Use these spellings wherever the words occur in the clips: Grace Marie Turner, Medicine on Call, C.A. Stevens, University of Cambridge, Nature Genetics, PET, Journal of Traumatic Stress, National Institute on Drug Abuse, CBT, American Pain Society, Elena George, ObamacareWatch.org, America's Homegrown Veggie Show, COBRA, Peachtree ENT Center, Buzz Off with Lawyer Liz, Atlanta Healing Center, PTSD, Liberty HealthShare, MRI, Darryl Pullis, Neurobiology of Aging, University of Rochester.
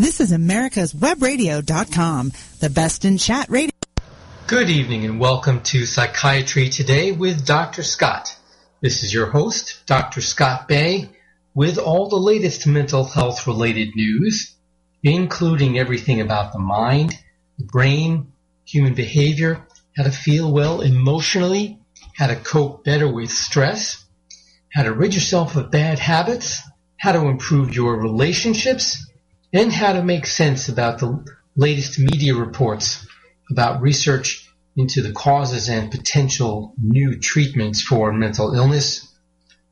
This is americaswebradio.com, the best in chat radio. Good evening and welcome to Psychiatry Today with Dr. Scott. This is your host, Dr. Scott Bay, with all the latest mental health related news, including everything about the mind, the brain, human behavior, how to feel well emotionally, how to cope better with stress, how to rid yourself of bad habits, how to improve your relationships, and how to make sense about the latest media reports about research into the causes and potential new treatments for mental illness.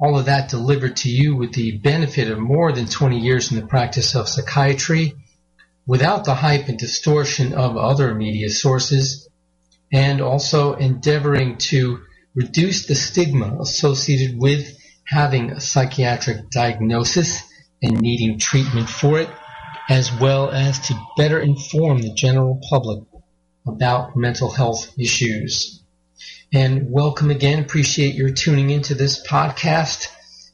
All of that delivered to you with the benefit of more than 20 years in the practice of psychiatry, without the hype and distortion of other media sources, and also endeavoring to reduce the stigma associated with having a psychiatric diagnosis and needing treatment for it, as well as to better inform the general public about mental health issues. And welcome again. Appreciate your tuning into this podcast,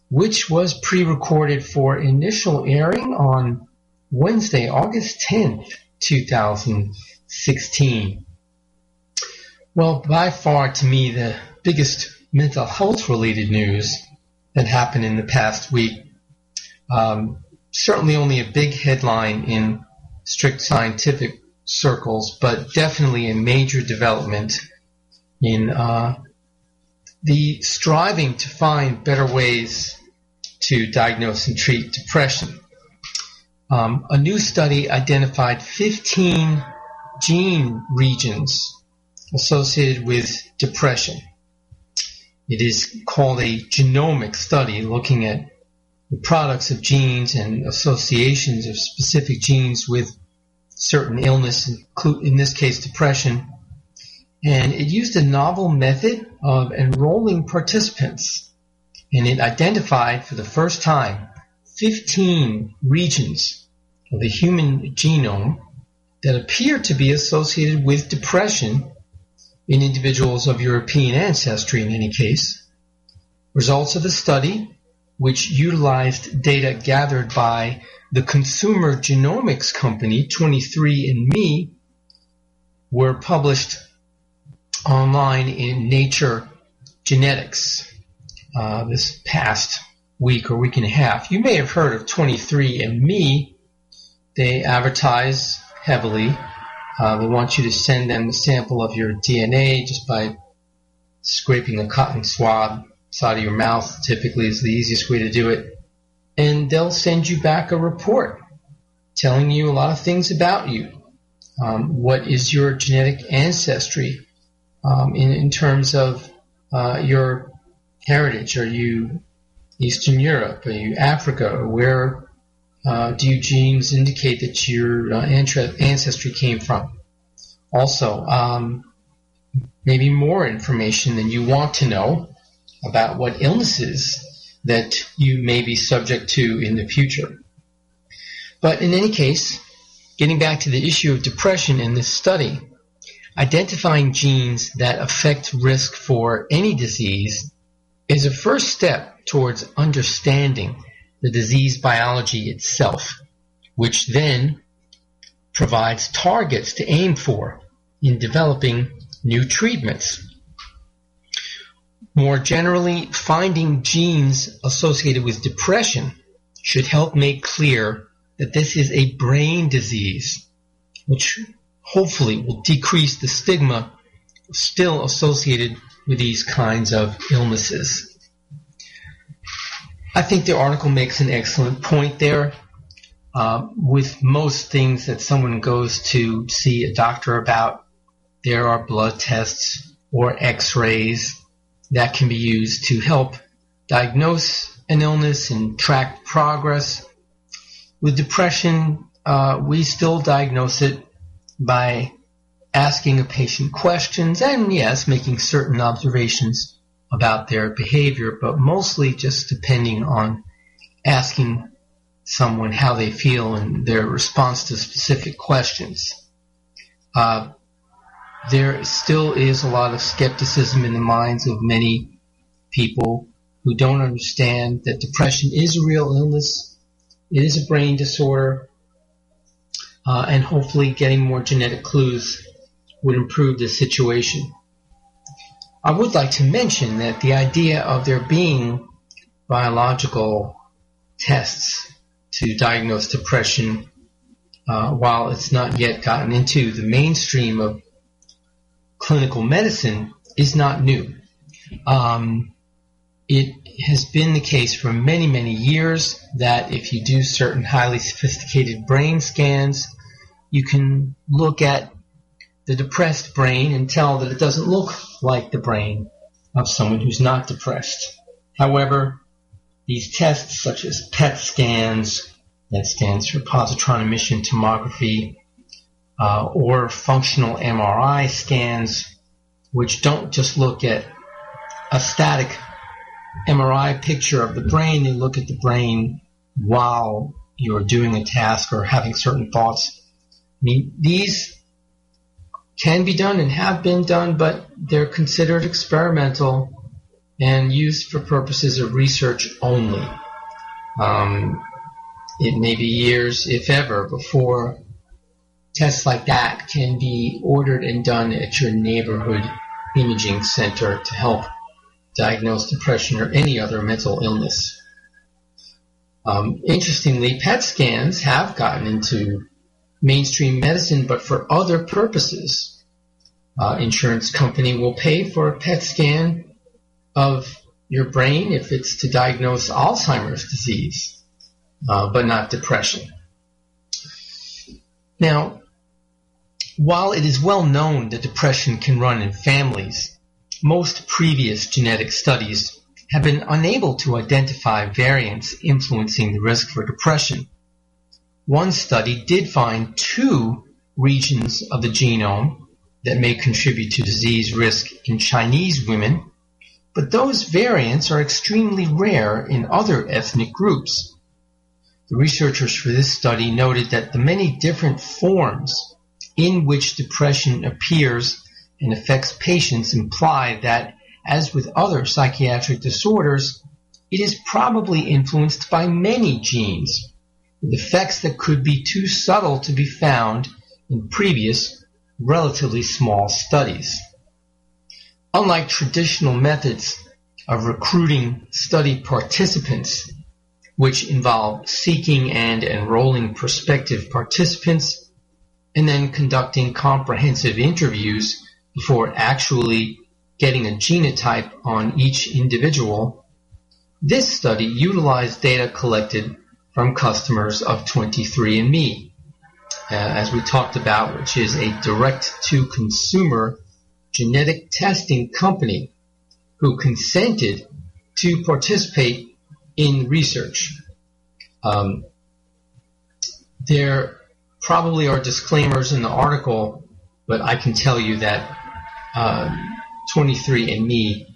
which was pre-recorded for initial airing on Wednesday, August 10th, 2016. Well, by far to me, the biggest mental health related news that happened in the past week, certainly only a big headline in strict scientific circles, but definitely a major development in the striving to find better ways to diagnose and treat depression. A new study identified 15 gene regions associated with depression. It is called a genomic study, looking at the products of genes and associations of specific genes with certain illness, in this case depression. And it used a novel method of enrolling participants. And it identified for the first time 15 regions of the human genome that appear to be associated with depression in individuals of European ancestry in any case. Results of the study, which utilized data gathered by the consumer genomics company 23andMe, were published online in Nature Genetics this past week or week and a half. You may have heard of 23andMe. They advertise heavily. They want you to send them a sample of your DNA just by scraping a cotton swab side of your mouth, typically is the easiest way to do it. And they'll send you back a report telling you a lot of things about you. What is your genetic ancestry in terms of your heritage? Are you Eastern Europe? Are you Africa? Or where do your genes indicate that your ancestry came from? Also, maybe more information than you want to know about what illnesses that you may be subject to in the future. But in any case, getting back to the issue of depression in this study, identifying genes that affect risk for any disease is a first step towards understanding the disease biology itself, which then provides targets to aim for in developing new treatments. More generally, finding genes associated with depression should help make clear that this is a brain disease, which hopefully will decrease the stigma still associated with these kinds of illnesses. I think the article makes an excellent point there. With most things that someone goes to see a doctor about, there are blood tests or x-rays that can be used to help diagnose an illness and track progress. With depression, we still diagnose it by asking a patient questions and, yes, making certain observations about their behavior, but mostly just depending on asking someone how they feel and their response to specific questions. There still is a lot of skepticism in the minds of many people who don't understand that depression is a real illness. It is a brain disorder. and hopefully getting more genetic clues would improve the situation. I would like to mention that the idea of there being biological tests to diagnose depression, while it's not yet gotten into the mainstream of clinical medicine, is not new. It has been the case for many, many years that if you do certain highly sophisticated brain scans, you can look at the depressed brain and tell that it doesn't look like the brain of someone who's not depressed. However, these tests such as PET scans, that stands for positron emission tomography, or functional MRI scans, which don't just look at a static MRI picture of the brain, they look at the brain while you're doing a task or having certain thoughts. I mean, these can be done and have been done, but they're considered experimental and used for purposes of research only. It may be years, if ever, before tests like that can be ordered and done at your neighborhood imaging center to help diagnose depression or any other mental illness. Interestingly, PET scans have gotten into mainstream medicine, but for other purposes. Insurance company will pay for a PET scan of your brain if it's to diagnose Alzheimer's disease, but not depression. Now, while it is well known that depression can run in families, most previous genetic studies have been unable to identify variants influencing the risk for depression. One study did find two regions of the genome that may contribute to disease risk in Chinese women, but those variants are extremely rare in other ethnic groups. The researchers for this study noted that the many different forms in which depression appears and affects patients imply that, as with other psychiatric disorders, it is probably influenced by many genes, with effects that could be too subtle to be found in previous, relatively small studies. Unlike traditional methods of recruiting study participants, which involve seeking and enrolling prospective participants and then conducting comprehensive interviews before actually getting a genotype on each individual, this study utilized data collected from customers of 23andMe, as we talked about, which is a direct-to-consumer genetic testing company who consented to participate in research. There probably are disclaimers in the article, but I can tell you that 23andMe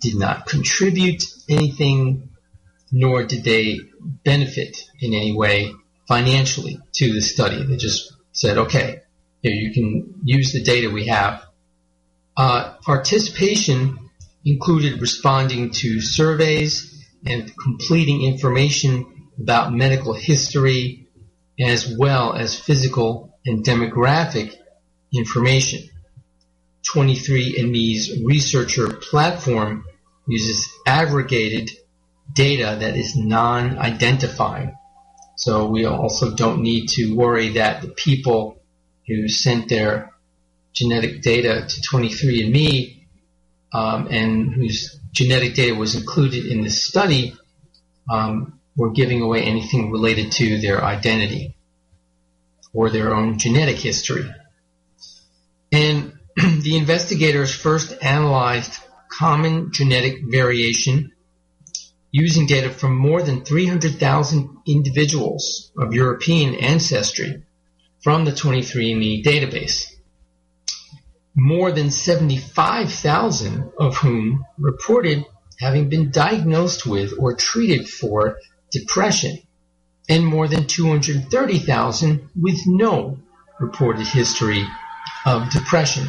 did not contribute anything, nor did they benefit in any way financially to the study. They just said, okay, here you can use the data we have. Participation included responding to surveys and completing information about medical history as well as physical and demographic information. 23andMe's researcher platform uses aggregated data that is non-identifying. So we also don't need to worry that the people who sent their genetic data to 23andMe and whose genetic data was included in this study were giving away anything related to their identity or their own genetic history. And the investigators first analyzed common genetic variation using data from more than 300,000 individuals of European ancestry from the 23andMe database, more than 75,000 of whom reported having been diagnosed with or treated for depression, and more than 230,000 with no reported history of depression.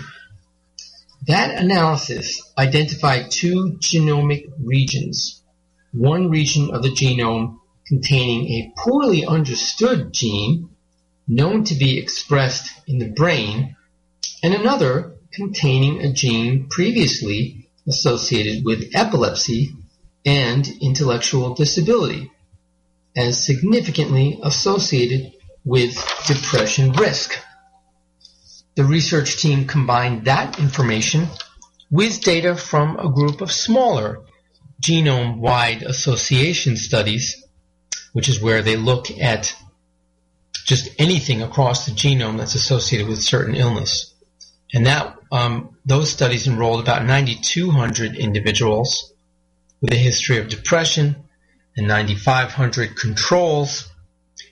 That analysis identified two genomic regions, one region of the genome containing a poorly understood gene known to be expressed in the brain, and another containing a gene previously associated with epilepsy and intellectual disability, as significantly associated with depression risk. The research team combined that information with data from a group of smaller genome-wide association studies, which is where they look at just anything across the genome that's associated with certain illness. And that those studies enrolled about 9,200 individuals with a history of depression and 9,500 controls,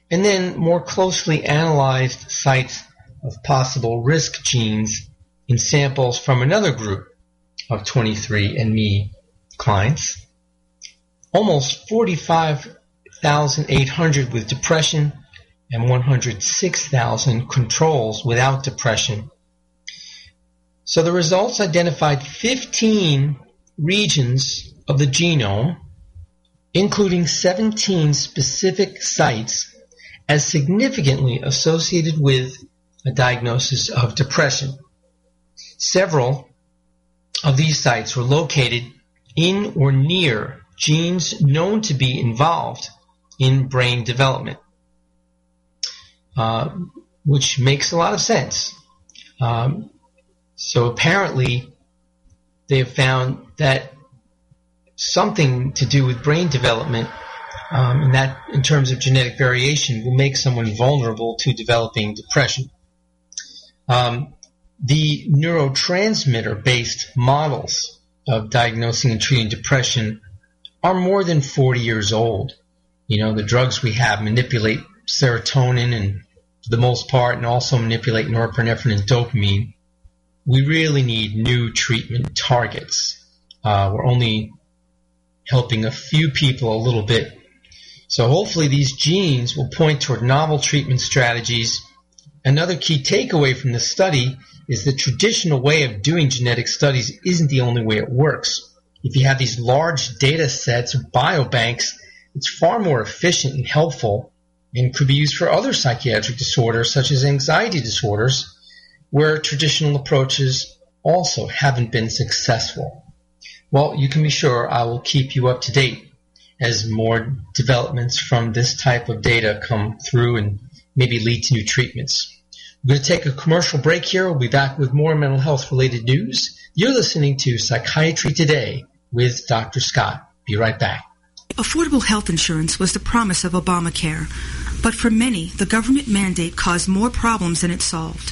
and then more closely analyzed sites of possible risk genes in samples from another group of 23andMe clients, almost 45,800 with depression and 106,000 controls without depression. So the results identified 15 regions of the genome, including 17 specific sites, as significantly associated with a diagnosis of depression. Several of these sites were located in or near genes known to be involved in brain development, which makes a lot of sense. So apparently they have found that something to do with brain development, and that in terms of genetic variation, will make someone vulnerable to developing depression. The neurotransmitter-based models of diagnosing and treating depression are more than 40 years old. You know, the drugs we have manipulate serotonin and for the most part, and also manipulate norepinephrine and dopamine. We really need new treatment targets. We're only helping a few people a little bit. So hopefully these genes will point toward novel treatment strategies. Another key takeaway from this study is the traditional way of doing genetic studies isn't the only way it works. If you have these large data sets or biobanks, it's far more efficient and helpful and could be used for other psychiatric disorders such as anxiety disorders, where traditional approaches also haven't been successful. Well, you can be sure I will keep you up to date as more developments from this type of data come through and maybe lead to new treatments. We're going to take a commercial break here. We'll be back with more mental health-related news. You're listening to Psychiatry Today with Dr. Scott. Be right back. Affordable health insurance was the promise of Obamacare, but for many, the government mandate caused more problems than it solved.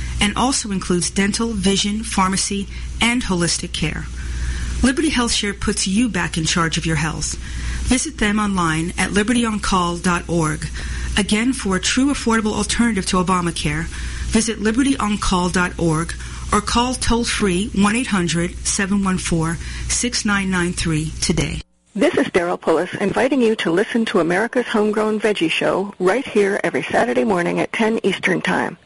and also includes dental, vision, pharmacy, and holistic care. Liberty HealthShare puts you back in charge of your health. Visit them online at libertyoncall.org. Again, for a true affordable alternative to Obamacare, visit libertyoncall.org or call toll-free 1-800-714-6993 today. This is Darryl Pullis inviting you to listen to America's Homegrown Veggie Show right here every Saturday morning at 10 Eastern Time.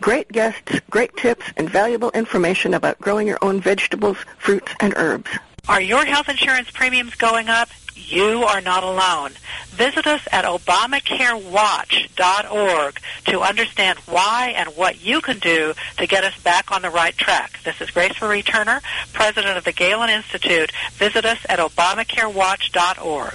Great guests, great tips, and valuable information about growing your own vegetables, fruits, and herbs. Are your health insurance premiums going up? You are not alone. Visit us at ObamacareWatch.org to understand why and what you can do to get us back on the right track. This is Grace Marie Turner, president of the Galen Institute. Visit us at ObamacareWatch.org.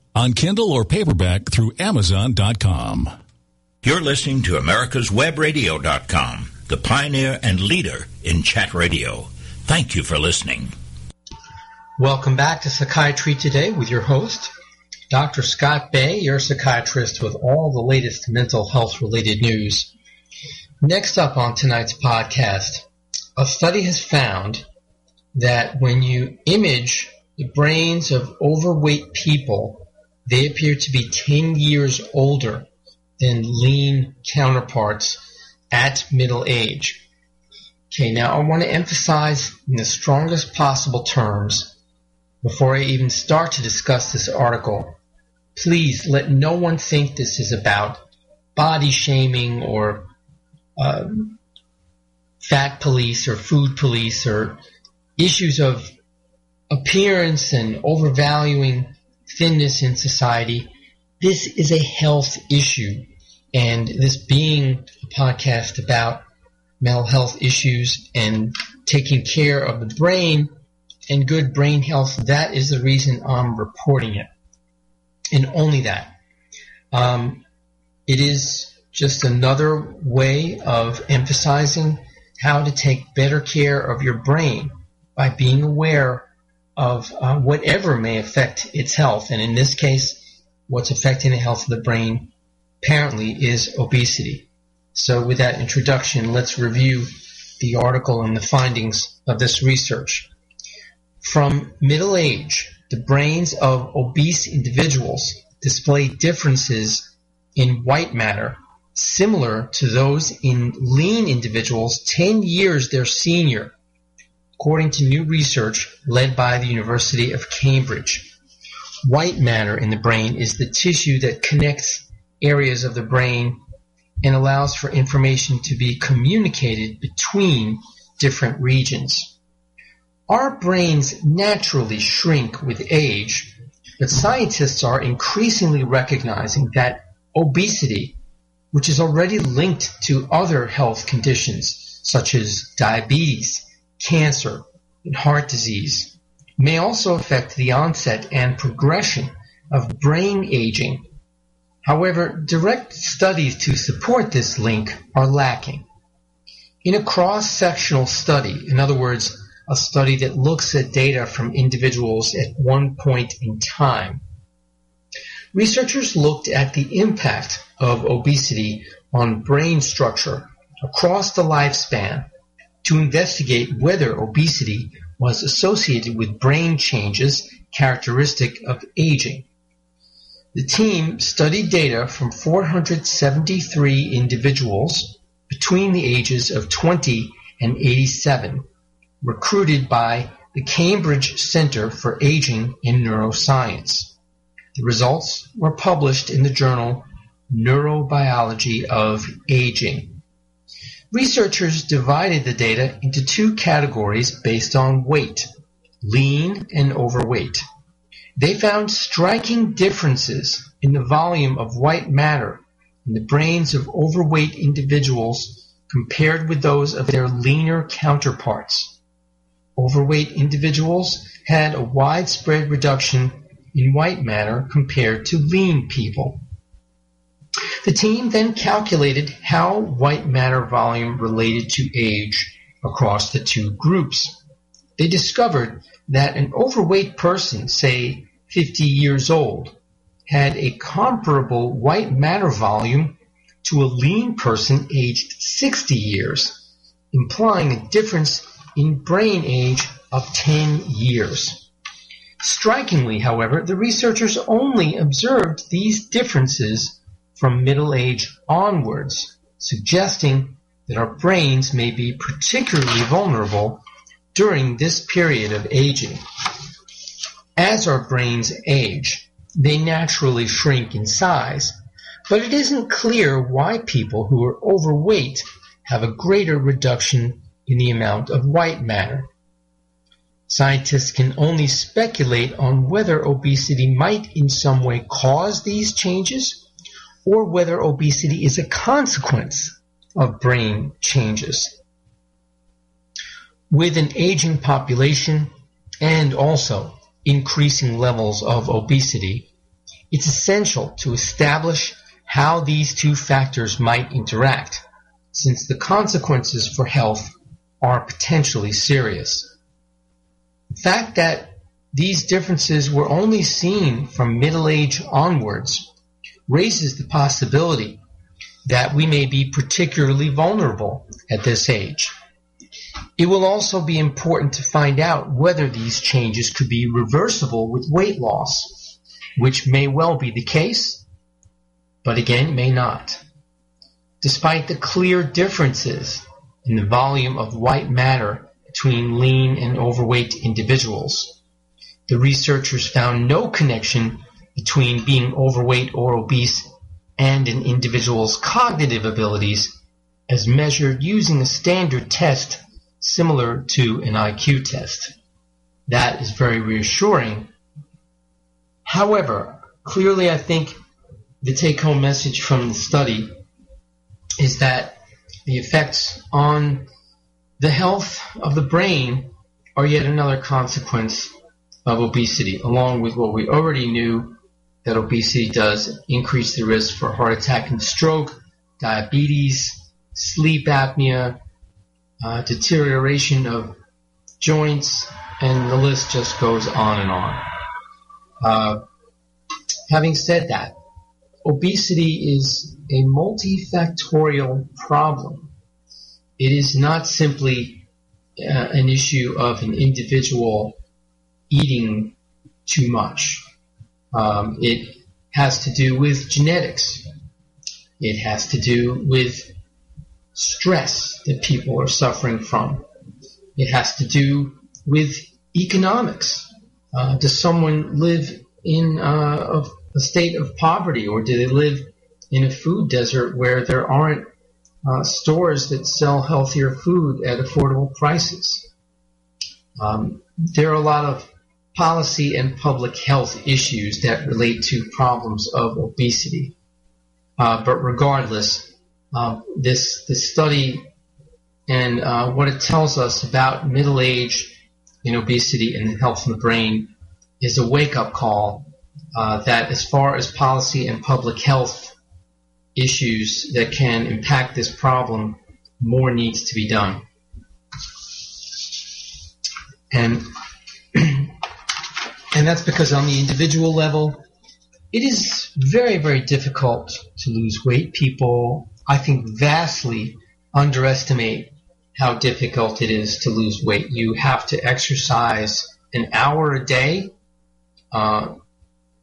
On Kindle or paperback through Amazon.com. You're listening to AmericasWebRadio.com. the pioneer and leader in chat radio. Thank you for listening. Welcome back to Psychiatry Today with your host, Dr. Scott Bay, your psychiatrist with all the latest mental health-related news. Next up on tonight's podcast, a study has found that when you image the brains of overweight people, they appear to be 10 years older than lean counterparts at middle age. Okay, now I want to emphasize in the strongest possible terms before I even start to discuss this article, please let no one think this is about body shaming or fat police or food police or issues of appearance and overvaluing thinness in society. This is a health issue, and this being a podcast about mental health issues and taking care of the brain and good brain health, that is the reason I'm reporting it, and only that. It is just another way of emphasizing how to take better care of your brain by being aware of whatever may affect its health. And in this case, what's affecting the health of the brain apparently is obesity. So with that introduction, let's review the article and the findings of this research. From middle age, the brains of obese individuals display differences in white matter similar to those in lean individuals 10 years their senior, according to new research led by the University of Cambridge. White matter in the brain is the tissue that connects areas of the brain and allows for information to be communicated between different regions. Our brains naturally shrink with age, but scientists are increasingly recognizing that obesity, which is already linked to other health conditions such as diabetes, cancer, and heart disease, may also affect the onset and progression of brain aging. However, direct studies to support this link are lacking. In a cross-sectional study, in other words, a study that looks at data from individuals at one point in time, researchers looked at the impact of obesity on brain structure across the lifespan to investigate whether obesity was associated with brain changes characteristic of aging. The team studied data from 473 individuals between the ages of 20 and 87, recruited by the Cambridge Center for Aging in Neuroscience. The results were published in the journal Neurobiology of Aging. Researchers divided the data into two categories based on weight, lean and overweight. They found striking differences in the volume of white matter in the brains of overweight individuals compared with those of their leaner counterparts. Overweight individuals had a widespread reduction in white matter compared to lean people. The team then calculated how white matter volume related to age across the two groups. They discovered that an overweight person, say 50 years old, had a comparable white matter volume to a lean person aged 60 years, implying a difference in brain age of 10 years. Strikingly, however, the researchers only observed these differences from middle age onwards, suggesting that our brains may be particularly vulnerable during this period of aging. As our brains age, they naturally shrink in size, but it isn't clear why people who are overweight have a greater reduction in the amount of white matter. Scientists can only speculate on whether obesity might in some way cause these changes, or whether obesity is a consequence of brain changes. With an aging population and also increasing levels of obesity, it's essential to establish how these two factors might interact since the consequences for health are potentially serious. The fact that these differences were only seen from middle age onwards raises the possibility that we may be particularly vulnerable at this age. It will also be important to find out whether these changes could be reversible with weight loss, which may well be the case, but again may not. Despite the clear differences in the volume of white matter between lean and overweight individuals, the researchers found no connection between being overweight or obese and an individual's cognitive abilities as measured using a standard test similar to an IQ test. That is very reassuring. However, clearly I think the take-home message from the study is that the effects on the health of the brain are yet another consequence of obesity, along with what we already knew, that obesity does increase the risk for heart attack and stroke, diabetes, sleep apnea, deterioration of joints, and the list just goes on and on. Having said that, obesity is a multifactorial problem. It is not simply an issue of an individual eating too much. It has to do with genetics. It has to do with stress that people are suffering from. It has to do with economics. Does someone live in a state of poverty, or do they live in a food desert where there aren't stores that sell healthier food at affordable prices? There are a lot of policy and public health issues that relate to problems of obesity. But regardless, this study and what it tells us about middle age and obesity and the health of the brain is a wake-up call that as far as policy and public health issues that can impact this problem, more needs to be done. And that's because on the individual level, it is very, very difficult to lose weight. People, I think, vastly underestimate how difficult it is to lose weight. You have to exercise an hour a day,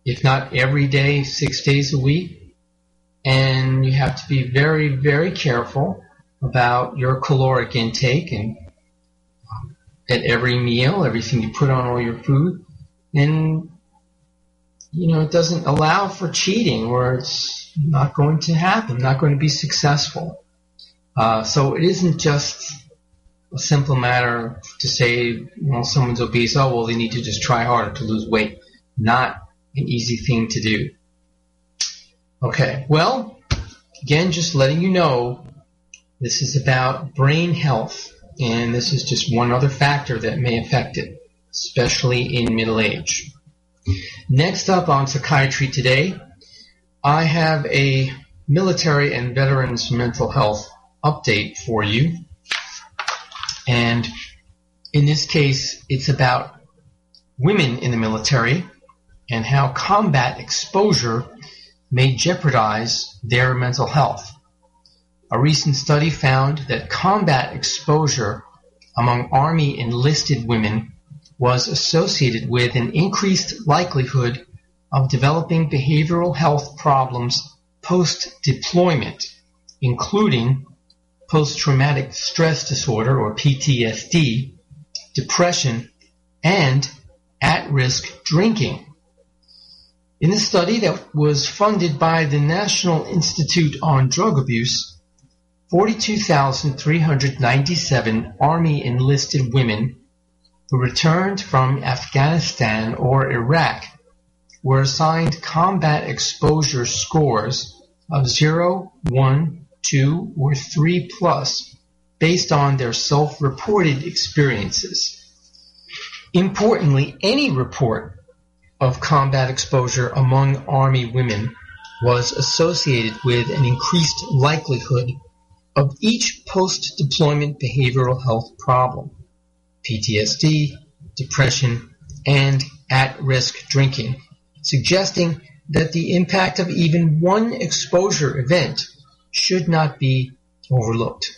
if not every day, 6 days a week. And you have to be very, very careful about your caloric intake and at every meal, everything you put on all your food. And, you know, it doesn't allow for cheating, or it's not going to happen, not going to be successful. So it isn't just a simple matter to say, you know, someone's obese, oh, well, they need to just try harder to lose weight. Not an easy thing to do. Okay, well, again, just letting you know, this is about brain health, and this is just one other factor that may affect it, especially in middle age. Next up on Psychiatry Today, I have a military and veterans mental health update for you. And in this case, it's about women in the military and how combat exposure may jeopardize their mental health. A recent study found that combat exposure among Army enlisted women was associated with an increased likelihood of developing behavioral health problems post-deployment, including post-traumatic stress disorder, or PTSD, depression, and at-risk drinking. In this study that was funded by the National Institute on Drug Abuse, 42,397 Army enlisted women who returned from Afghanistan or Iraq were assigned combat exposure scores of 0, 1, 2, or 3 plus based on their self-reported experiences. Importantly, any report of combat exposure among Army women was associated with an increased likelihood of each post-deployment behavioral health problem, PTSD, depression, and at-risk drinking, suggesting that the impact of even one exposure event should not be overlooked.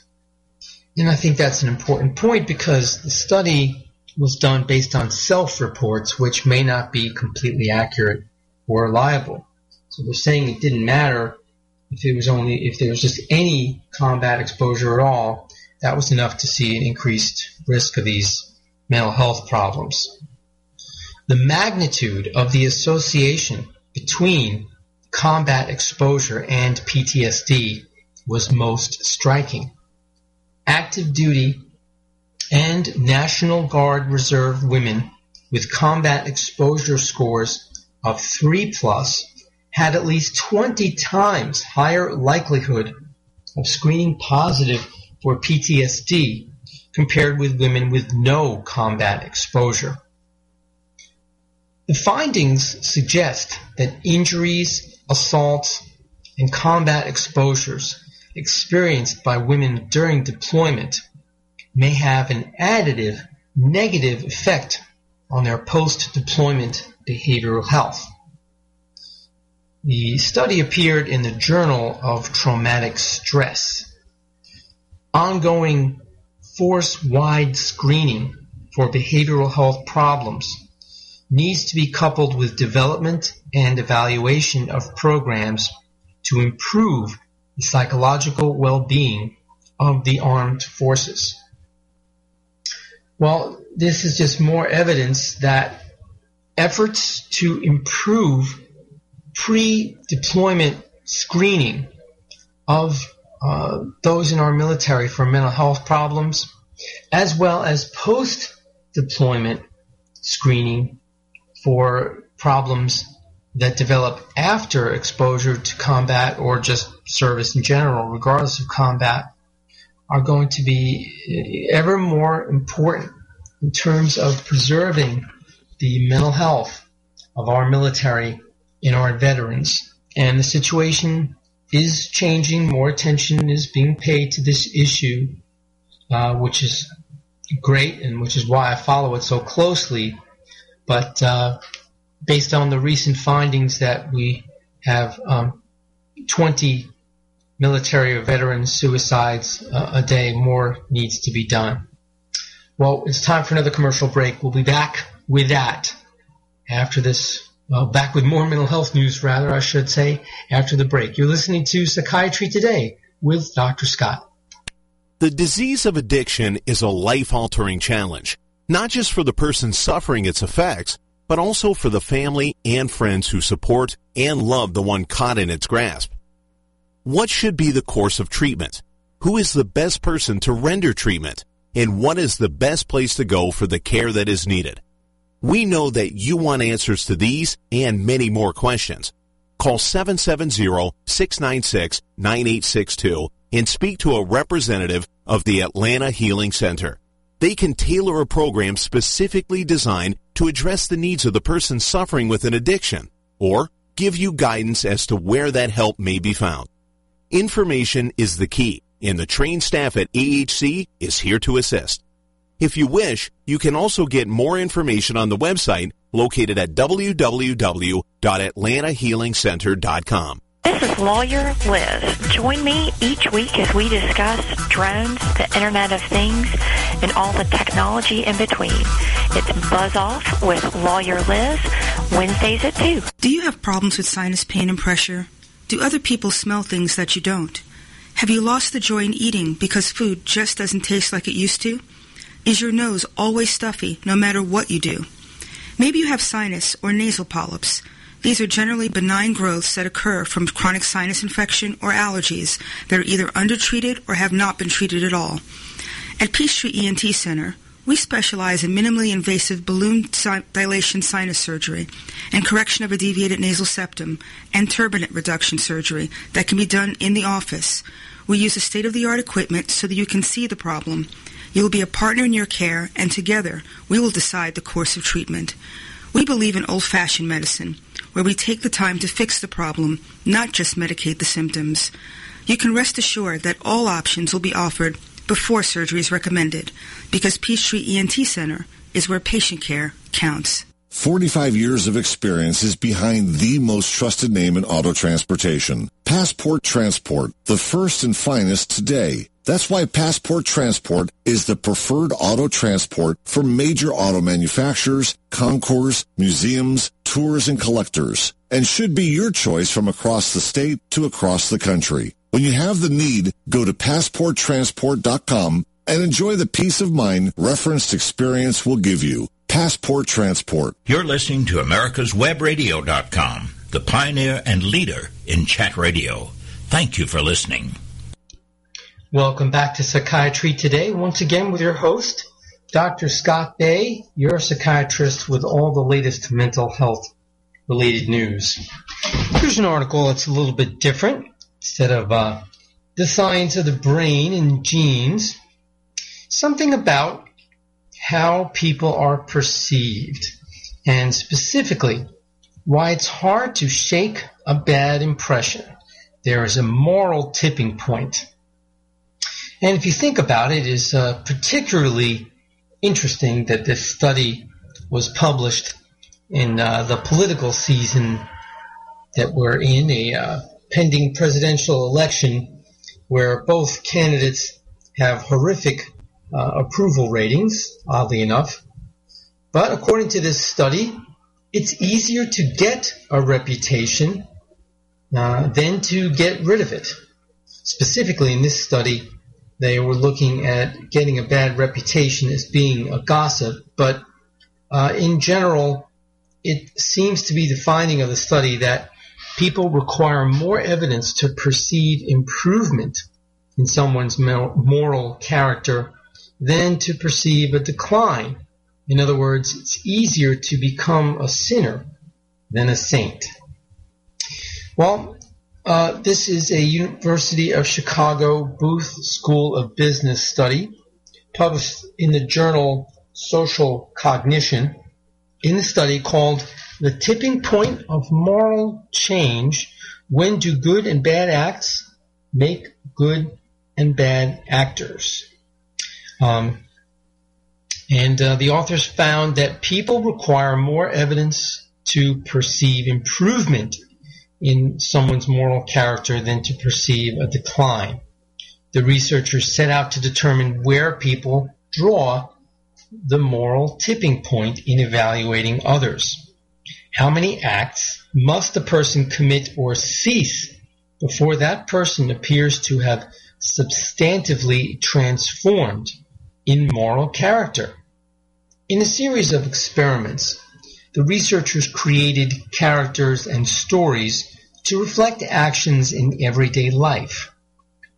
And I think that's an important point because the study was done based on self-reports, which may not be completely accurate or reliable. So they're saying it didn't matter if there was just any combat exposure at all, that was enough to see an increased risk of these mental health problems. The magnitude of the association between combat exposure and PTSD was most striking. Active duty and National Guard Reserve women with combat exposure scores of 3+ had at least 20 times higher likelihood of screening positive for PTSD compared with women with no combat exposure. The findings suggest that injuries, assaults, and combat exposures experienced by women during deployment may have an additive negative effect on their post-deployment behavioral health. The study appeared in the Journal of Traumatic Stress. Ongoing force-wide screening for behavioral health problems needs to be coupled with development and evaluation of programs to improve the psychological well-being of the armed forces. Well, this is just more evidence that efforts to improve pre-deployment screening of those in our military for mental health problems, as well as post-deployment screening for problems that develop after exposure to combat or just service in general, regardless of combat, are going to be ever more important in terms of preserving the mental health of our military in our veterans. And the situation is changing. More attention is being paid to this issue, which is great and which is why I follow it so closely. But based on the recent findings that we have 20 military or veteran suicides a day, more needs to be done. Well, it's time for another commercial break. We'll be back with that after this. Well, back with more mental health news, rather, I should say, after the break. You're listening to Psychiatry Today with Dr. Scott. The disease of addiction is a life-altering challenge, not just for the person suffering its effects, but also for the family and friends who support and love the one caught in its grasp. What should be the course of treatment? Who is the best person to render treatment? And what is the best place to go for the care that is needed? We know that you want answers to these and many more questions. Call 770-696-9862 and speak to a representative of the Atlanta Healing Center. They can tailor a program specifically designed to address the needs of the person suffering with an addiction or give you guidance as to where that help may be found. Information is the key, and the trained staff at AHC is here to assist. If you wish, you can also get more information on the website located at www.atlantahealingcenter.com. This is Lawyer Liz. Join me each week as we discuss drones, the Internet of Things, and all the technology in between. It's Buzz Off with Lawyer Liz, Wednesdays at 2. Do you have problems with sinus pain and pressure? Do other people smell things that you don't? Have you lost the joy in eating because food just doesn't taste like it used to? Is your nose always stuffy, no matter what you do? Maybe you have sinus or nasal polyps. These are generally benign growths that occur from chronic sinus infection or allergies that are either undertreated or have not been treated at all. At Peachtree ENT Center, we specialize in minimally invasive balloon dilation sinus surgery and correction of a deviated nasal septum and turbinate reduction surgery that can be done in the office. We use a state-of-the-art equipment so that you can see the problem. You will be a partner in your care, and together we will decide the course of treatment. We believe in old-fashioned medicine, where we take the time to fix the problem, not just medicate the symptoms. you can rest assured that all options will be offered before surgery is recommended, because Peachtree ENT Center is where patient care counts. 45 years of experience is behind the most trusted name in auto transportation. Passport Transport, the first and finest today. That's why Passport Transport is the preferred auto transport for major auto manufacturers, concours, museums, tours, and collectors, and should be your choice from across the state to across the country. When you have the need, go to PassportTransport.com and enjoy the peace of mind referenced experience will give you. Passport Transport. You're listening to AmericasWebRadio.com, the pioneer and leader in chat radio. Thank you for listening. Welcome back to Psychiatry Today, once again with your host, Dr. Scott Bay, your psychiatrist with all the latest mental health-related news. Here's an article that's a little bit different. Instead of The Science of the Brain and Genes, something about how people are perceived, and specifically why it's hard to shake a bad impression. There is a moral tipping point. And if you think about it, it is particularly interesting that this study was published in the political season that we're in, a pending presidential election where both candidates have horrific approval ratings, oddly enough. But according to this study, it's easier to get a reputation than to get rid of it. Specifically in this study, they were looking at getting a bad reputation as being a gossip, but in general, it seems to be the finding of the study that people require more evidence to perceive improvement in someone's moral character than to perceive a decline. In other words, it's easier to become a sinner than a saint. Well, this is a University of Chicago Booth School of Business study published in the journal Social Cognition, in the study called The Tipping Point of Moral Change: When Do Good and Bad Acts Make Good and Bad Actors? The authors found that people require more evidence to perceive improvement in someone's moral character than to perceive a decline. The researchers set out to determine where people draw the moral tipping point in evaluating others. How many acts must a person commit or cease before that person appears to have substantively transformed in moral character? In a series of experiments, the researchers created characters and stories to reflect actions in everyday life.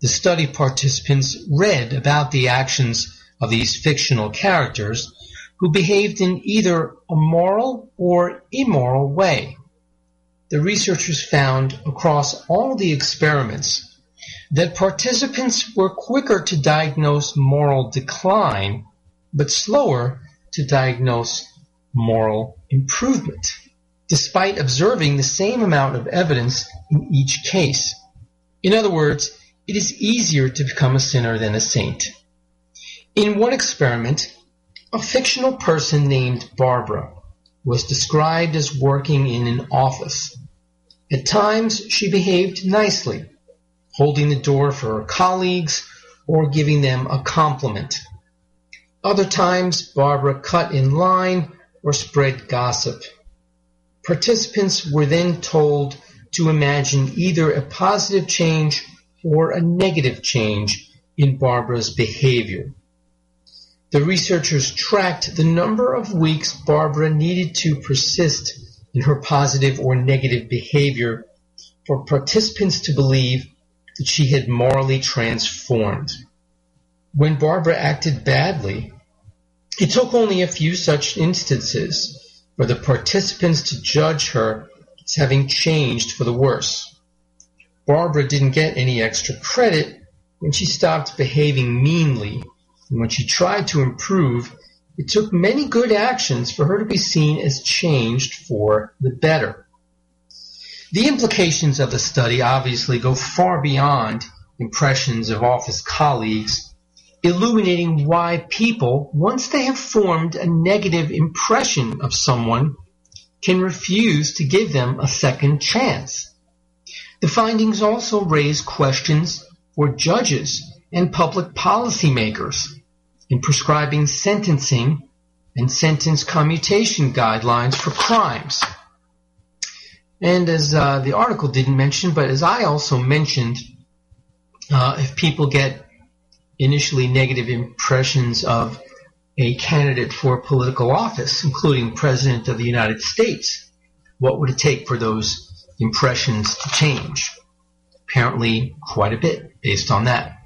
The study participants read about the actions of these fictional characters who behaved in either a moral or immoral way. The researchers found across all the experiments that participants were quicker to diagnose moral decline, but slower to diagnose moral improvement, despite observing the same amount of evidence in each case. In other words, it is easier to become a sinner than a saint. In one experiment, a fictional person named Barbara was described as working in an office. At times, she behaved nicely, holding the door for her colleagues or giving them a compliment. Other times, Barbara cut in line or spread gossip. Participants were then told to imagine either a positive change or a negative change in Barbara's behavior. The researchers tracked the number of weeks Barbara needed to persist in her positive or negative behavior for participants to believe that she had morally transformed. When Barbara acted badly, it took only a few such instances for the participants to judge her as having changed for the worse. Barbara didn't get any extra credit when she stopped behaving meanly, and when she tried to improve, it took many good actions for her to be seen as changed for the better. The implications of the study obviously go far beyond impressions of office colleagues, illuminating why people, once they have formed a negative impression of someone, can refuse to give them a second chance. The findings also raise questions for judges and public policymakers in prescribing sentencing and sentence commutation guidelines for crimes. And as the article didn't mention, but as I also mentioned, if people get initially negative impressions of a candidate for political office, including President of the United States, what would it take for those impressions to change? Apparently quite a bit based on that.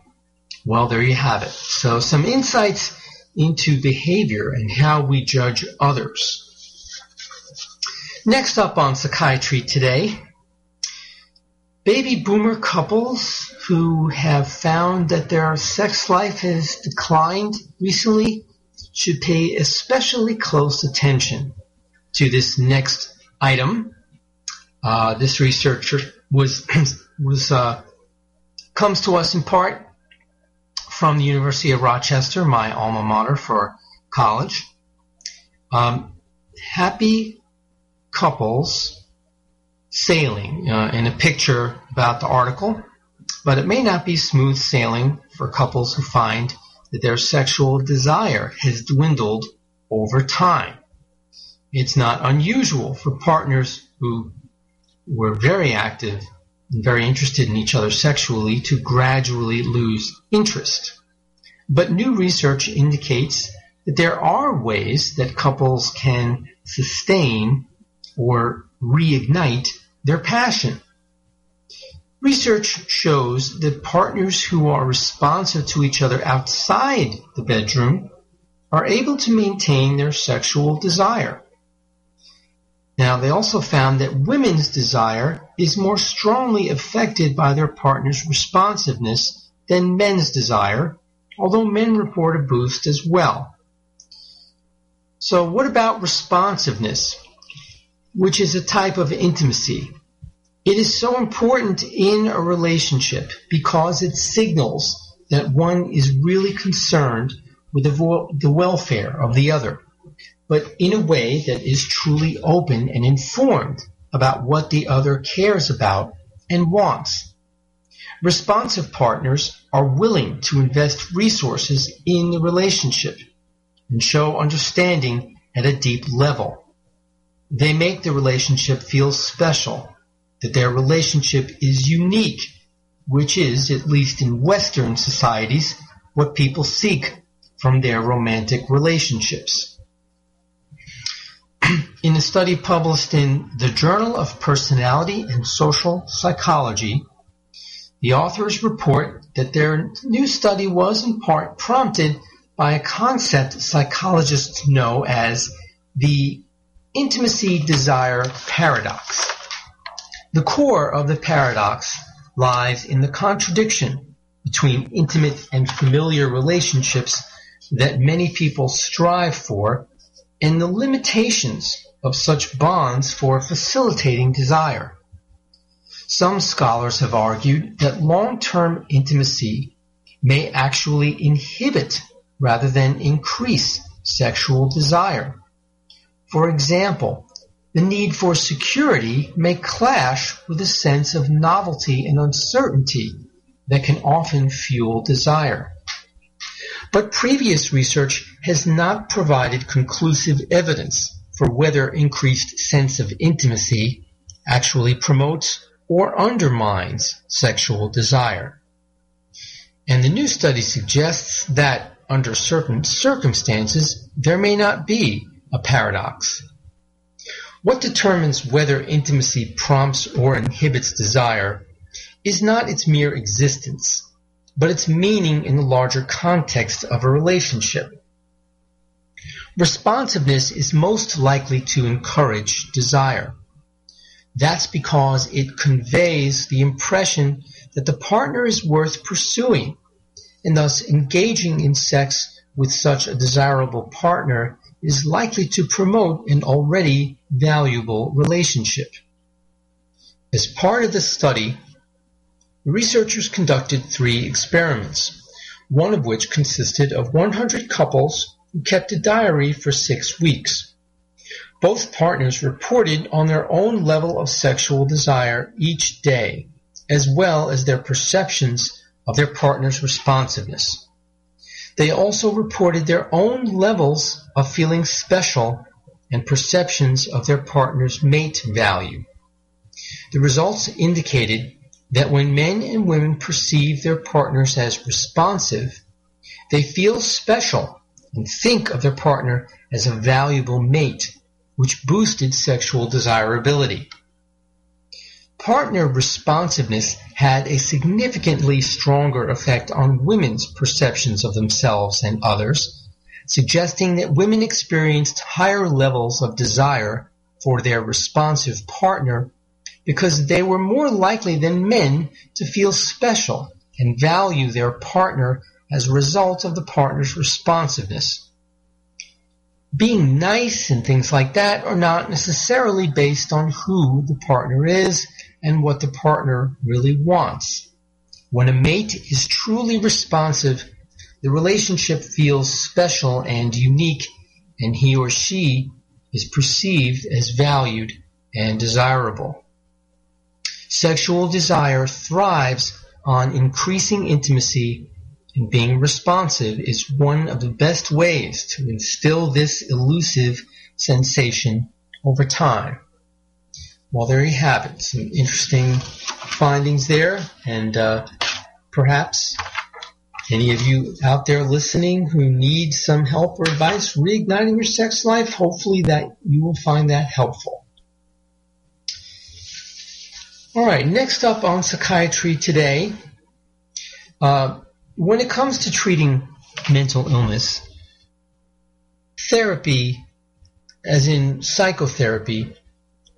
Well, there you have it. So some insights into behavior and how we judge others. Next up on Psychiatry Today, baby boomer couples who have found that their sex life has declined recently should pay especially close attention to this next item. This researcher comes to us in part from the University of Rochester, my alma mater for college. Happy couples sailing in a picture about the article, but it may not be smooth sailing for couples who find that their sexual desire has dwindled over time. It's not unusual for partners who were very active and very interested in each other sexually to gradually lose interest. But new research indicates that there are ways that couples can sustain or reignite their passion. Research shows that partners who are responsive to each other outside the bedroom are able to maintain their sexual desire. Now, they also found that women's desire is more strongly affected by their partner's responsiveness than men's desire, although men report a boost as well. So what about responsiveness, which is a type of intimacy? It is so important in a relationship because it signals that one is really concerned with the welfare of the other, but in a way that is truly open and informed about what the other cares about and wants. Responsive partners are willing to invest resources in the relationship and show understanding at a deep level. They make the relationship feel special, that their relationship is unique, which is, at least in Western societies, what people seek from their romantic relationships. In a study published in the Journal of Personality and Social Psychology, the authors report that their new study was in part prompted by a concept psychologists know as the intimacy desire paradox. The core of the paradox lies in the contradiction between intimate and familiar relationships that many people strive for and the limitations of such bonds for facilitating desire. Some scholars have argued that long-term intimacy may actually inhibit rather than increase sexual desire. For example, the need for security may clash with a sense of novelty and uncertainty that can often fuel desire. But previous research has not provided conclusive evidence for whether increased sense of intimacy actually promotes or undermines sexual desire. And the new study suggests that, under certain circumstances, there may not be a paradox. What determines whether intimacy prompts or inhibits desire is not its mere existence, but its meaning in the larger context of a relationship. Responsiveness is most likely to encourage desire. That's because it conveys the impression that the partner is worth pursuing, and thus engaging in sex with such a desirable partner is likely to promote an already valuable relationship. As part of the study, researchers conducted 3 experiments, one of which consisted of 100 couples who kept a diary for 6 weeks. Both partners reported on their own level of sexual desire each day, as well as their perceptions of their partner's responsiveness. They also reported their own levels of feeling special and perceptions of their partner's mate value. The results indicated that when men and women perceive their partners as responsive, they feel special and think of their partner as a valuable mate, which boosted sexual desirability. Partner responsiveness had a significantly stronger effect on women's perceptions of themselves and others, suggesting that women experienced higher levels of desire for their responsive partner because they were more likely than men to feel special and value their partner as a result of the partner's responsiveness. Being nice and things like that are not necessarily based on who the partner is and what the partner really wants. When a mate is truly responsive, the relationship feels special and unique, and he or she is perceived as valued and desirable. Sexual desire thrives on increasing intimacy, and being responsive is one of the best ways to instill this elusive sensation over time. Well, there you have it. Some interesting findings there, and perhaps any of you out there listening who need some help or advice reigniting your sex life, hopefully that you will find that helpful. All right, next up on Psychiatry Today, when it comes to treating mental illness, therapy, as in psychotherapy,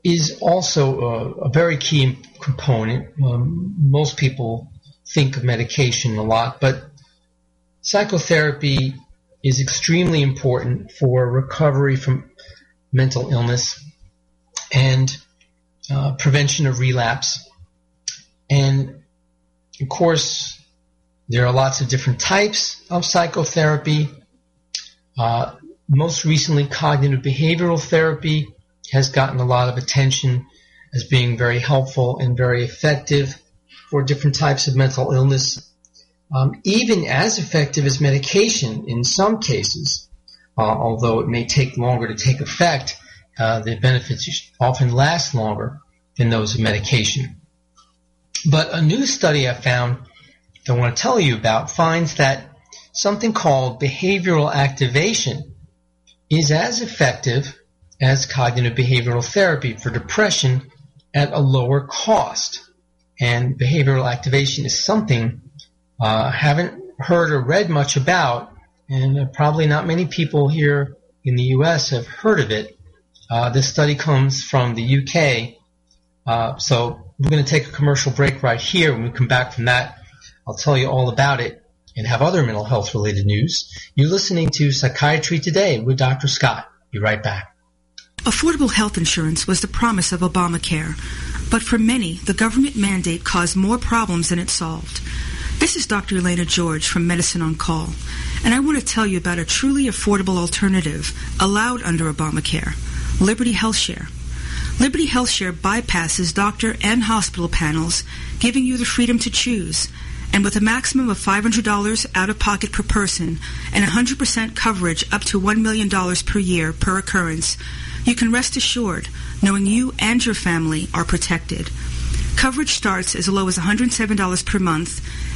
is also a very key component. Most people think of medication a lot, but psychotherapy is extremely important for recovery from mental illness and prevention of relapse. And of course, there are lots of different types of psychotherapy. Most recently, cognitive behavioral therapy has gotten a lot of attention as being very helpful and very effective for different types of mental illness, even as effective as medication in some cases, although it may take longer to take effect. The benefits often last longer than those of medication. But a new study I found that I want to tell you about finds that something called behavioral activation is as effective as cognitive behavioral therapy for depression at a lower cost. And behavioral activation is something I haven't heard or read much about, and probably not many people here in the U.S. have heard of it. This study comes from the UK, so we're going to take a commercial break right here. When we come back from that, I'll tell you all about it and have other mental health-related news. You're listening to Psychiatry Today with Dr. Scott. Be right back. Affordable health insurance was the promise of Obamacare, but for many, the government mandate caused more problems than it solved. This is Dr. Elena George from Medicine on Call, and I want to tell you about a truly affordable alternative allowed under Obamacare. Liberty HealthShare. Liberty HealthShare bypasses doctor and hospital panels, giving you the freedom to choose. And with a maximum of $500 out of pocket per person and 100% coverage up to $1 million per year per occurrence, you can rest assured knowing you and your family are protected. Coverage starts as low as $107 per month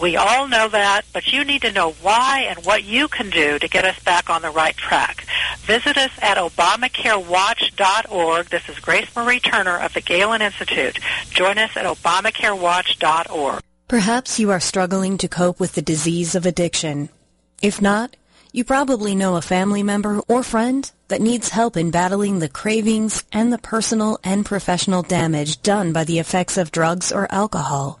We all know that, but you need to know why and what you can do to get us back on the right track. Visit us at ObamacareWatch.org. This is Grace Marie Turner of the Galen Institute. Join us at ObamacareWatch.org. Perhaps you are struggling to cope with the disease of addiction. If not, You probably know a family member or friend that needs help in battling the cravings and the personal and professional damage done by the effects of drugs or alcohol.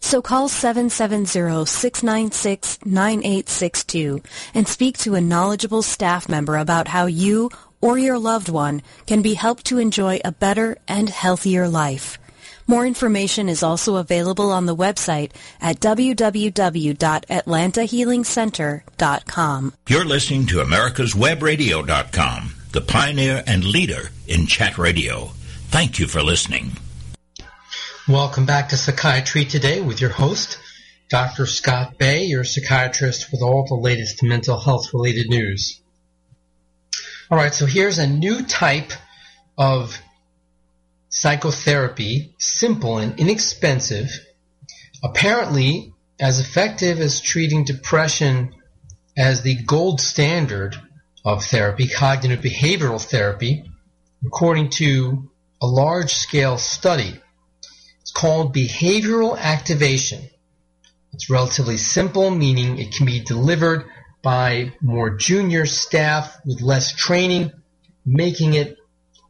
So call 770-696-9862 and speak to a knowledgeable staff member about how you or your loved one can be helped to enjoy a better and healthier life. More information is also available on the website at www.atlantahealingcenter.com. You're listening to americaswebradio.com, the pioneer and leader in chat radio. Thank you for listening. Welcome back to Psychiatry Today with your host, Dr. Scott Bay, your psychiatrist with all the latest mental health-related news. All right, so here's a new type of psychotherapy, simple and inexpensive, apparently as effective as treating depression as the gold standard of therapy, cognitive behavioral therapy, according to a large-scale study. It's called behavioral activation. It's relatively simple, meaning it can be delivered by more junior staff with less training, making it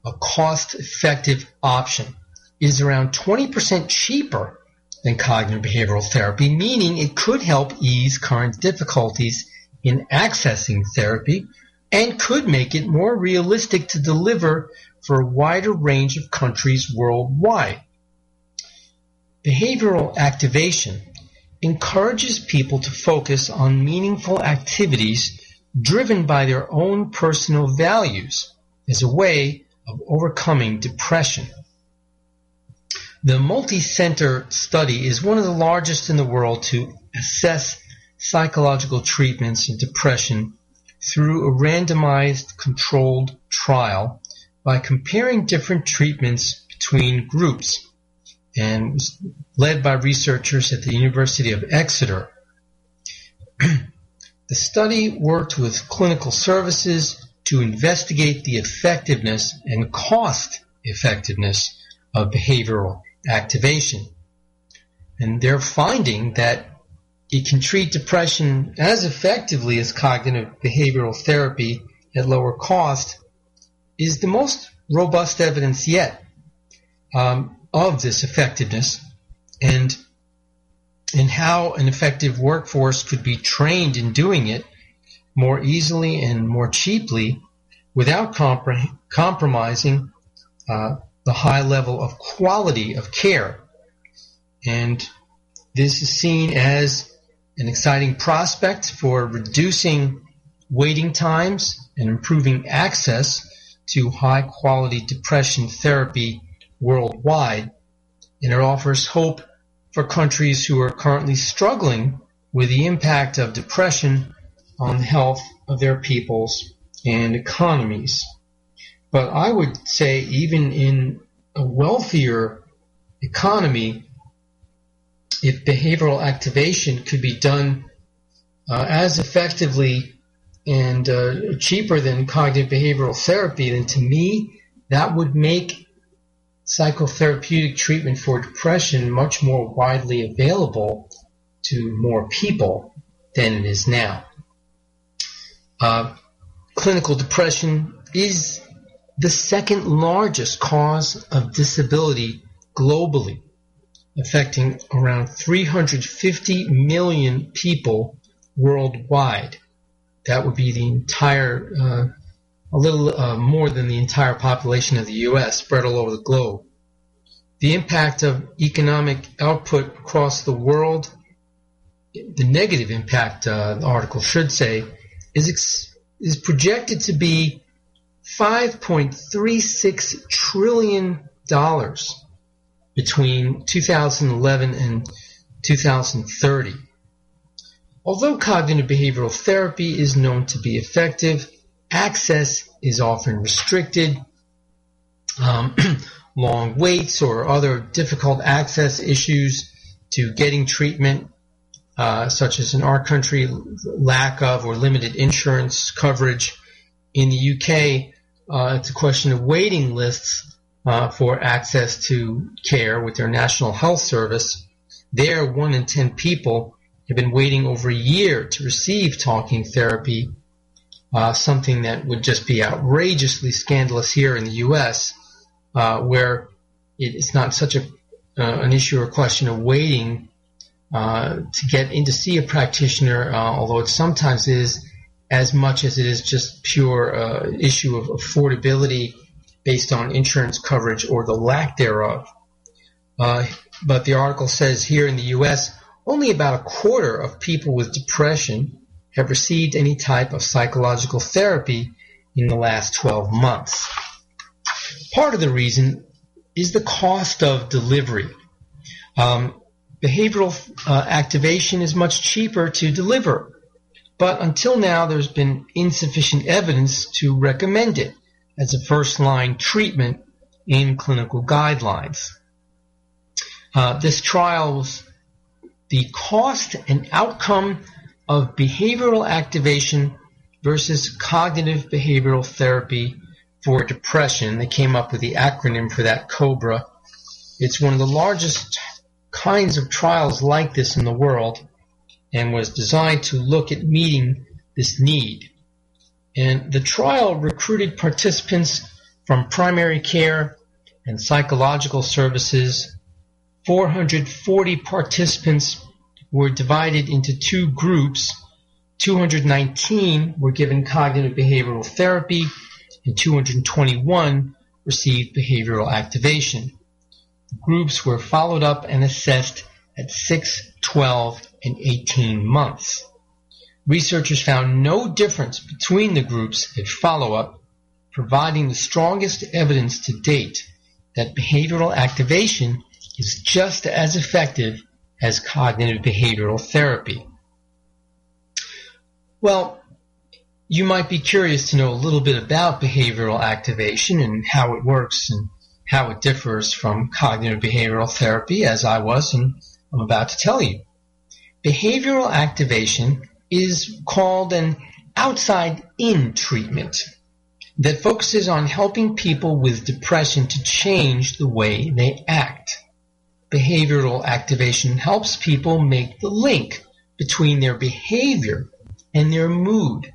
a cost-effective option. It is around 20% cheaper than cognitive behavioral therapy, meaning it could help ease current difficulties in accessing therapy and could make it more realistic to deliver for a wider range of countries worldwide. Behavioral activation encourages people to focus on meaningful activities driven by their own personal values as a way of overcoming depression. The multi-center study is one of the largest in the world to assess psychological treatments in depression through a randomized controlled trial by comparing different treatments between groups, and was led by researchers at the University of Exeter. The study worked with clinical services to investigate the effectiveness and cost effectiveness of behavioral activation. And they're finding that it can treat depression as effectively as cognitive behavioral therapy at lower cost is the most robust evidence yet. Of this effectiveness and how an effective workforce could be trained in doing it more easily and more cheaply without compromising the high level of quality of care. And this is seen as an exciting prospect for reducing waiting times and improving access to high-quality depression therapy worldwide, and it offers hope for countries who are currently struggling with the impact of depression on the health of their peoples and economies. But I would say even in a wealthier economy, if behavioral activation could be done as effectively and cheaper than cognitive behavioral therapy, then to me that would make psychotherapeutic treatment for depression much more widely available to more people than it is now. Clinical depression is the second largest cause of disability globally, affecting around 350 million people worldwide. That would be the entire more than the entire population of the U.S. spread all over the globe. The impact of economic output across the world, the negative impact, the article should say, is projected to be $5.36 trillion between 2011 and 2030. Although cognitive behavioral therapy is known to be effective, access is often restricted. long waits or other difficult access issues to getting treatment, such as in our country, lack of or limited insurance coverage. In the UK, it's a question of waiting lists for access to care with their National Health Service. There, 1 in 10 people have been waiting over a year to receive talking therapy, something that would just be outrageously scandalous here in the U.S., where it's not such an issue or question of waiting to get in to see a practitioner, although it sometimes is, as much as it is just pure issue of affordability based on insurance coverage or the lack thereof. But the article says here in the U.S., only about a quarter of people with depression have received any type of psychological therapy in the last 12 months. Part of the reason is the cost of delivery. Behavioral activation is much cheaper to deliver, but until now there's been insufficient evidence to recommend it as a first-line treatment in clinical guidelines. This trial was the cost and outcome of behavioral activation versus cognitive behavioral therapy for depression. They came up with the acronym for that, COBRA. It's one of the largest kinds of trials like this in the world and was designed to look at meeting this need. And the trial recruited participants from primary care and psychological services. 440 participants were divided into two groups. 219 were given cognitive behavioral therapy, and 221 received behavioral activation. The groups were followed up and assessed at 6, 12, and 18 months. Researchers found no difference between the groups at follow-up, providing the strongest evidence to date that behavioral activation is just as effective as cognitive behavioral therapy. Well, you might be curious to know a little bit about behavioral activation and how it works and how it differs from cognitive behavioral therapy, as I was and I'm about to tell you. Behavioral activation is called an outside-in treatment that focuses on helping people with depression to change the way they act. Behavioral activation helps people make the link between their behavior and their mood.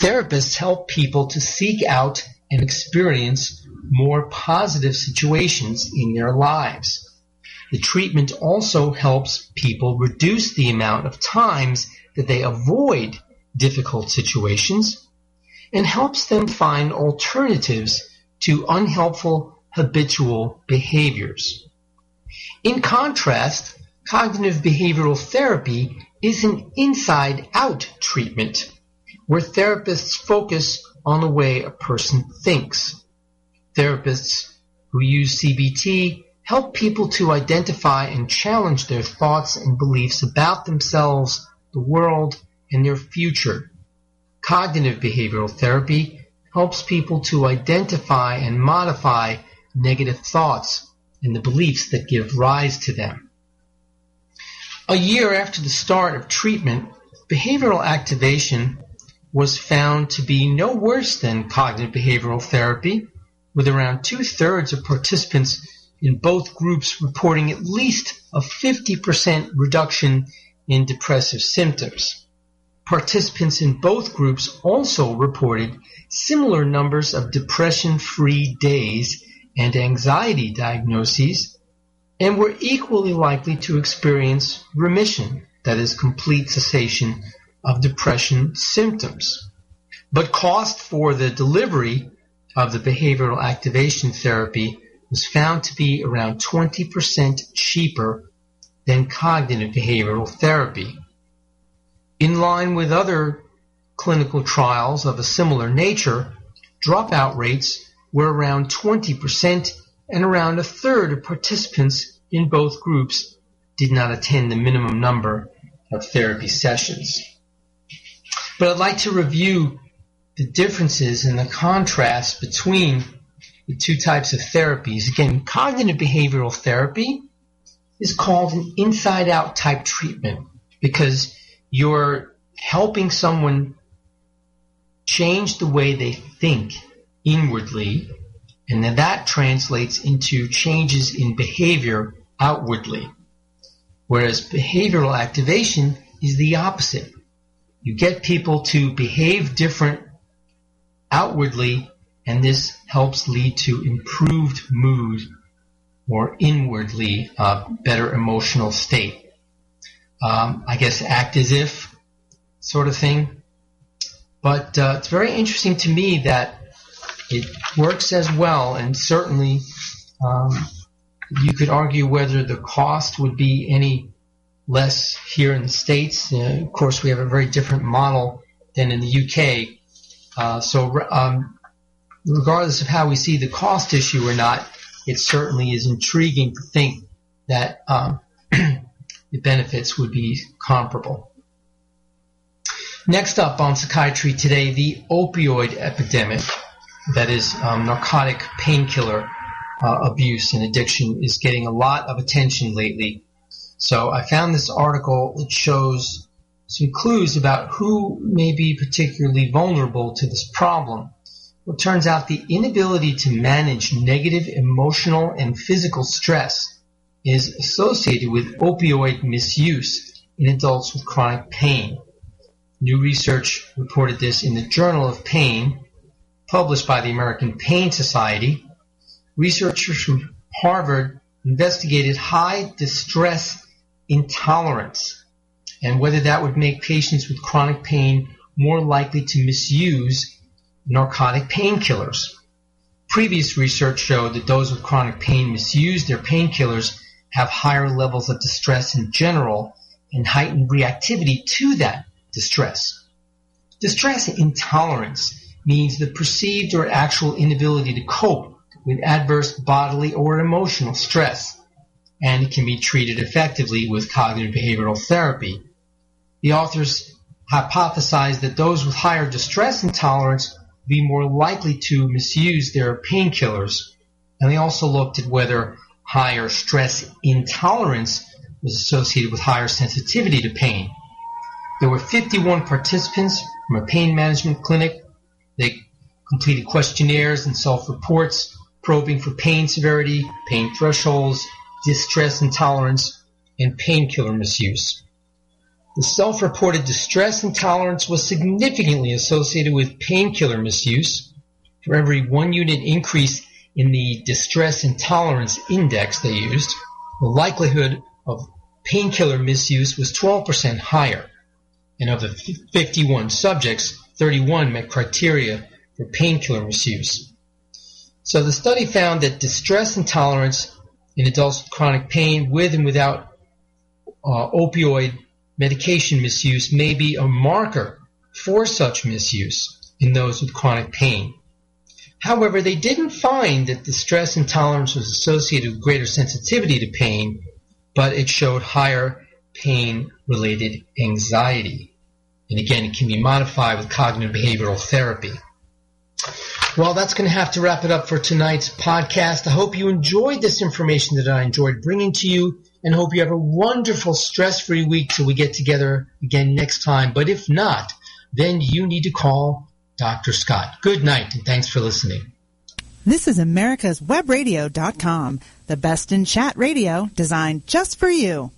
Therapists help people to seek out and experience more positive situations in their lives. The treatment also helps people reduce the amount of times that they avoid difficult situations and helps them find alternatives to unhelpful habitual behaviors. In contrast, cognitive behavioral therapy is an inside-out treatment, where therapists focus on the way a person thinks. Therapists who use CBT help people to identify and challenge their thoughts and beliefs about themselves, the world, and their future. Cognitive behavioral therapy helps people to identify and modify negative thoughts and the beliefs that give rise to them. A year after the start of treatment, behavioral activation was found to be no worse than cognitive behavioral therapy, with around 2/3 of participants in both groups reporting at least a 50% reduction in depressive symptoms. Participants in both groups also reported similar numbers of depression-free days and anxiety diagnoses and were equally likely to experience remission, that is, complete cessation of depression symptoms. But cost for the delivery of the behavioral activation therapy was found to be around 20% cheaper than cognitive behavioral therapy. In line with other clinical trials of a similar nature, dropout rates were around 20%, and around 1/3 of participants in both groups did not attend the minimum number of therapy sessions. But I'd like to review the differences and the contrast between the two types of therapies. Again, cognitive behavioral therapy is called an inside-out type treatment because you're helping someone change the way they think inwardly, and then that translates into changes in behavior outwardly. Whereas behavioral activation is the opposite. You get people to behave different outwardly, and this helps lead to improved mood or inwardly better emotional state. I guess act as if sort of thing. But it's very interesting to me that it works as well, and certainly you could argue whether the cost would be any less here in the States. Of course, we have a very different model than in the UK. So regardless of how we see the cost issue or not, it certainly is intriguing to think that the benefits would be comparable. Next up on Psychiatry Today, the opioid epidemic, that is narcotic painkiller abuse and addiction, is getting a lot of attention lately. So I found this article that shows some clues about who may be particularly vulnerable to this problem. Well, it turns out the inability to manage negative emotional and physical stress is associated with opioid misuse in adults with chronic pain. New research reported this in the Journal of Pain, published by the American Pain Society. Researchers from Harvard investigated high distress intolerance and whether that would make patients with chronic pain more likely to misuse narcotic painkillers. Previous research showed that those with chronic pain misuse their painkillers have higher levels of distress in general and heightened reactivity to that distress. Distress intolerance means the perceived or actual inability to cope with adverse bodily or emotional stress, and it can be treated effectively with cognitive behavioral therapy. The authors hypothesized that those with higher distress intolerance would be more likely to misuse their painkillers, and they also looked at whether higher stress intolerance was associated with higher sensitivity to pain. There were 51 participants from a pain management clinic. They completed questionnaires and self-reports probing for pain severity, pain thresholds, distress intolerance, and painkiller misuse. The self-reported distress intolerance was significantly associated with painkiller misuse. For every 1 unit increase in the distress intolerance index they used, the likelihood of painkiller misuse was 12% higher. And of the 51 subjects, 31 met criteria for painkiller misuse. So the study found that distress intolerance in adults with chronic pain with and without opioid medication misuse may be a marker for such misuse in those with chronic pain. However, they didn't find that distress intolerance was associated with greater sensitivity to pain, but it showed higher pain-related anxiety. And again, it can be modified with cognitive behavioral therapy. Well, that's going to have to wrap it up for tonight's podcast. I hope you enjoyed this information that I enjoyed bringing to you, and hope you have a wonderful stress-free week till we get together again next time. But if not, then you need to call Dr. Scott. Good night, and thanks for listening. This is AmericasWebRadio.com, the best in chat radio designed just for you.